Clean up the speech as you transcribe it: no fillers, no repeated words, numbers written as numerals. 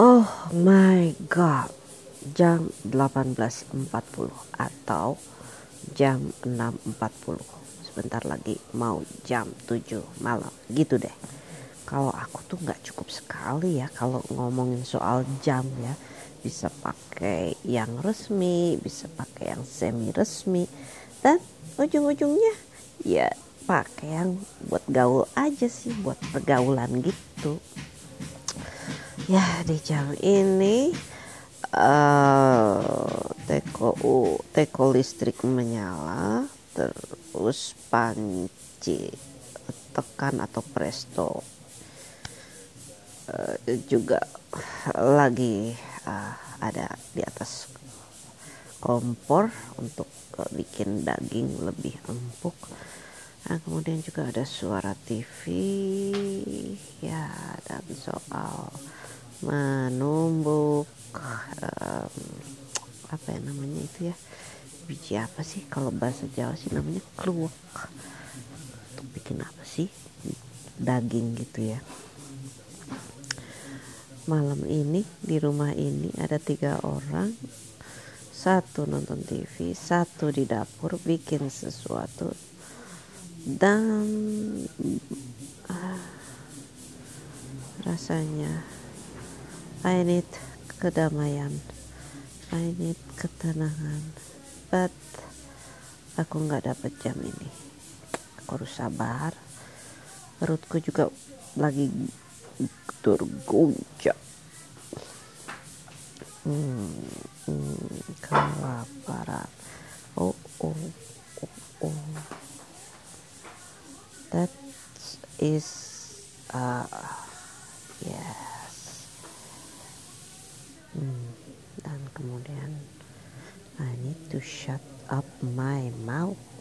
Oh my god, jam 18.40 atau jam 6.40, sebentar lagi mau jam 7 malam gitu deh. Kalau aku tuh nggak cukup sekali ya kalau ngomongin soal jam ya, bisa pakai yang resmi, bisa pakai yang semi resmi, dan ujung-ujungnya ya pakai yang buat gaul aja sih, buat pergaulan gitu ya. Di jam ini teko listrik menyala, terus panci tekan atau presto juga lagi ada di atas kompor untuk bikin daging lebih empuk. Nah, kemudian juga ada suara TV ya, dan soal menumbuk apa ya namanya itu ya, biji apa sih kalau bahasa Jawa sih namanya kluwek, untuk bikin apa sih daging gitu ya. Malam ini di rumah ini ada 3 orang, 1 nonton TV, 1 di dapur bikin sesuatu, dan rasanya I need kedamaian, I need ketenangan, but aku nggak dapet jam ini. Aku harus sabar. Perutku juga lagi tergoncang. Kelaparan. Oh. That is yes. Dan kemudian I need to shut up my mouth.